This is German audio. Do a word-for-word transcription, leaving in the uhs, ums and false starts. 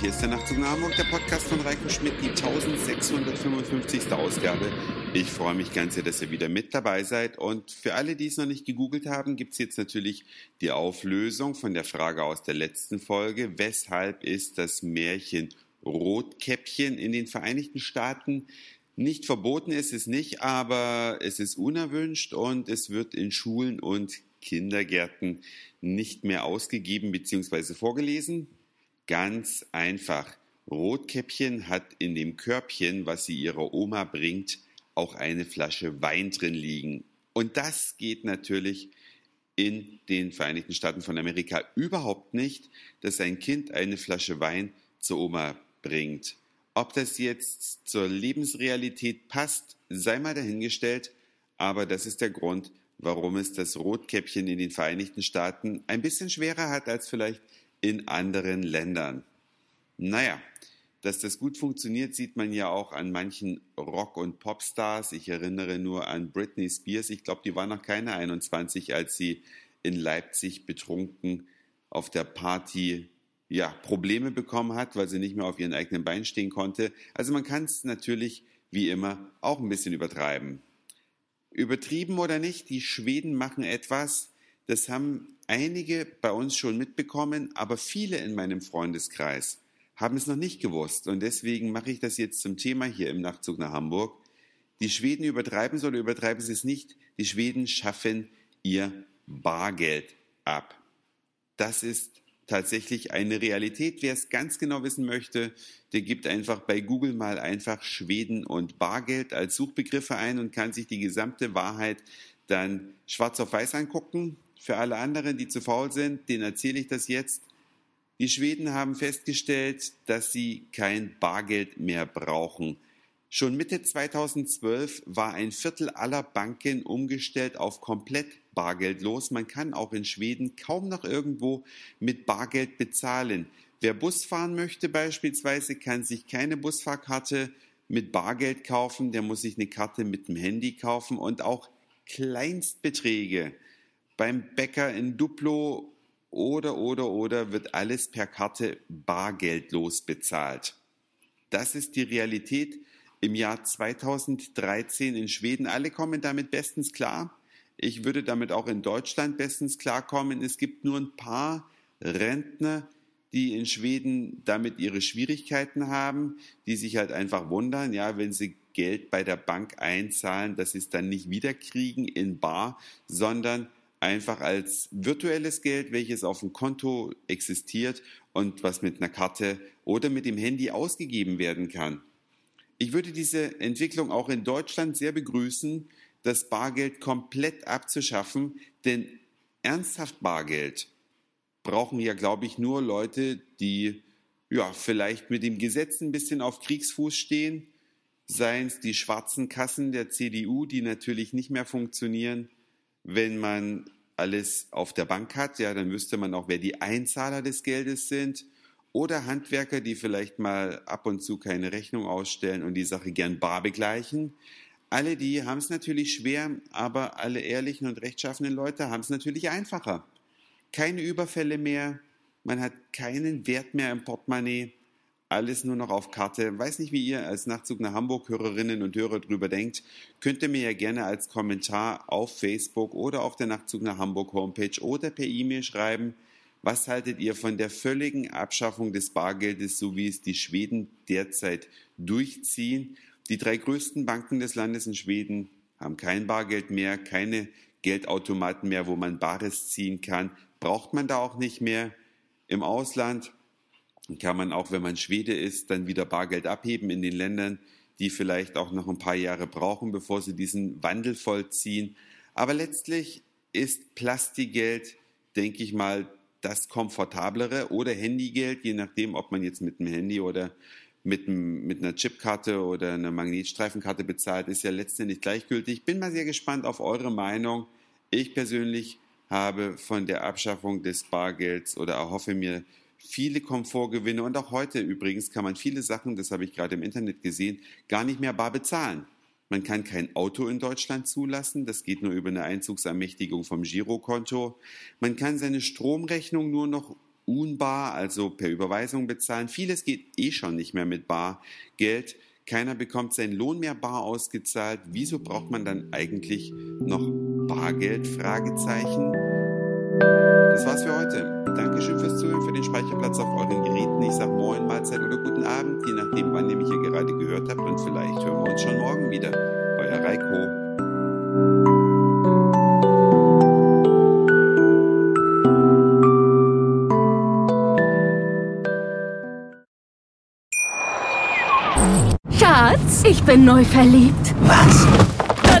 Hier ist der Nachtzug nach Hamburg, der Podcast von Reiko Schmidt, die sechzehnhundertfünfundfünfzig. Ausgabe. Ich freue mich ganz sehr, dass ihr wieder mit dabei seid. Und für alle, die es noch nicht gegoogelt haben, gibt es jetzt natürlich die Auflösung von der Frage aus der letzten Folge. Weshalb ist das Märchen Rotkäppchen in den Vereinigten Staaten nicht verboten? Ist es nicht, aber es ist unerwünscht und es wird in Schulen und Kindergärten nicht mehr ausgegeben bzw. vorgelesen? Ganz einfach. Rotkäppchen hat in dem Körbchen, was sie ihrer Oma bringt, auch eine Flasche Wein drin liegen. Und das geht natürlich in den Vereinigten Staaten von Amerika überhaupt nicht, dass ein Kind eine Flasche Wein zur Oma bringt. Ob das jetzt zur Lebensrealität passt, sei mal dahingestellt, aber das ist der Grund, warum es das Rotkäppchen in den Vereinigten Staaten ein bisschen schwerer hat als vielleicht in anderen Ländern. Naja, dass das gut funktioniert, sieht man ja auch an manchen Rock- und Popstars. Ich erinnere nur an Britney Spears. Ich glaube, die war noch keine einundzwanzig, als sie in Leipzig betrunken auf der Party ja, Probleme bekommen hat, weil sie nicht mehr auf ihren eigenen Beinen stehen konnte. Also man kann es natürlich, wie immer, auch ein bisschen übertreiben. Übertrieben oder nicht, die Schweden machen etwas, das haben einige bei uns schon mitbekommen, aber viele in meinem Freundeskreis haben es noch nicht gewusst. Und deswegen mache ich das jetzt zum Thema hier im Nachtzug nach Hamburg. Die Schweden übertreiben es oder übertreiben sie es nicht. Die Schweden schaffen ihr Bargeld ab. Das ist tatsächlich eine Realität. Wer es ganz genau wissen möchte, der gibt einfach bei Google mal einfach Schweden und Bargeld als Suchbegriffe ein und kann sich die gesamte Wahrheit dann schwarz auf weiß angucken. Für alle anderen, die zu faul sind, denen erzähle ich das jetzt. Die Schweden haben festgestellt, dass sie kein Bargeld mehr brauchen. Schon Mitte zweitausendzwölf war ein Viertel aller Banken umgestellt auf komplett bargeldlos. Man kann auch in Schweden kaum noch irgendwo mit Bargeld bezahlen. Wer Bus fahren möchte beispielsweise, kann sich keine Busfahrkarte mit Bargeld kaufen. Der muss sich eine Karte mit dem Handy kaufen und auch Kleinstbeträge beim Bäcker in Duplo oder, oder, oder wird alles per Karte bargeldlos bezahlt. Das ist die Realität im Jahr zweitausenddreizehn in Schweden. Alle kommen damit bestens klar. Ich würde damit auch in Deutschland bestens klarkommen. Es gibt nur ein paar Rentner, die in Schweden damit ihre Schwierigkeiten haben, die sich halt einfach wundern, ja, wenn sie Geld bei der Bank einzahlen, dass sie es dann nicht wiederkriegen in bar, sondern einfach als virtuelles Geld, welches auf dem Konto existiert und was mit einer Karte oder mit dem Handy ausgegeben werden kann. Ich würde diese Entwicklung auch in Deutschland sehr begrüßen, das Bargeld komplett abzuschaffen, denn ernsthaft Bargeld brauchen ja, glaube ich, nur Leute, die ja vielleicht mit dem Gesetz ein bisschen auf Kriegsfuß stehen, seien es die schwarzen Kassen der C D U, die natürlich nicht mehr funktionieren. Wenn man alles auf der Bank hat, ja, dann wüsste man auch, wer die Einzahler des Geldes sind. Oder Handwerker, die vielleicht mal ab und zu keine Rechnung ausstellen und die Sache gern bar begleichen. Alle die haben es natürlich schwer, aber alle ehrlichen und rechtschaffenen Leute haben es natürlich einfacher. Keine Überfälle mehr, man hat keinen Wert mehr im Portemonnaie, alles nur noch auf Karte. Weiß nicht, wie ihr als Nachtzug nach Hamburg-Hörerinnen und Hörer drüber denkt. Könnt ihr mir ja gerne als Kommentar auf Facebook oder auf der Nachtzug nach Hamburg Homepage oder per E-Mail schreiben. Was haltet ihr von der völligen Abschaffung des Bargeldes, so wie es die Schweden derzeit durchziehen? Die drei größten Banken des Landes in Schweden haben kein Bargeld mehr, keine Geldautomaten mehr, wo man Bares ziehen kann. Braucht man da auch nicht mehr. Im Ausland kann man auch, wenn man Schwede ist, dann wieder Bargeld abheben in den Ländern, die vielleicht auch noch ein paar Jahre brauchen, bevor sie diesen Wandel vollziehen. Aber letztlich ist Plastikgeld, denke ich mal, das komfortablere oder Handygeld, je nachdem, ob man jetzt mit dem Handy oder mit, einem, mit einer Chipkarte oder einer Magnetstreifenkarte bezahlt, ist ja letztendlich gleichgültig. Bin mal sehr gespannt auf eure Meinung. Ich persönlich habe von der Abschaffung des Bargelds oder erhoffe mir viele Komfortgewinne und auch heute übrigens kann man viele Sachen, das habe ich gerade im Internet gesehen, gar nicht mehr bar bezahlen. Man kann kein Auto in Deutschland zulassen, das geht nur über eine Einzugsermächtigung vom Girokonto. Man kann seine Stromrechnung nur noch unbar, also per Überweisung bezahlen. Vieles geht eh schon nicht mehr mit Bargeld. Keiner bekommt seinen Lohn mehr bar ausgezahlt. Wieso braucht man dann eigentlich noch Bargeld? Fragezeichen. Das war's für heute. Dankeschön fürs Zuhören, für den Speicherplatz auf euren Geräten. Ich sag Moin, Mahlzeit oder guten Abend, je nachdem, wann ihr mich hier gerade gehört habt. Und vielleicht hören wir uns schon morgen wieder. Euer Reiko. Schatz, ich bin neu verliebt. Was? Da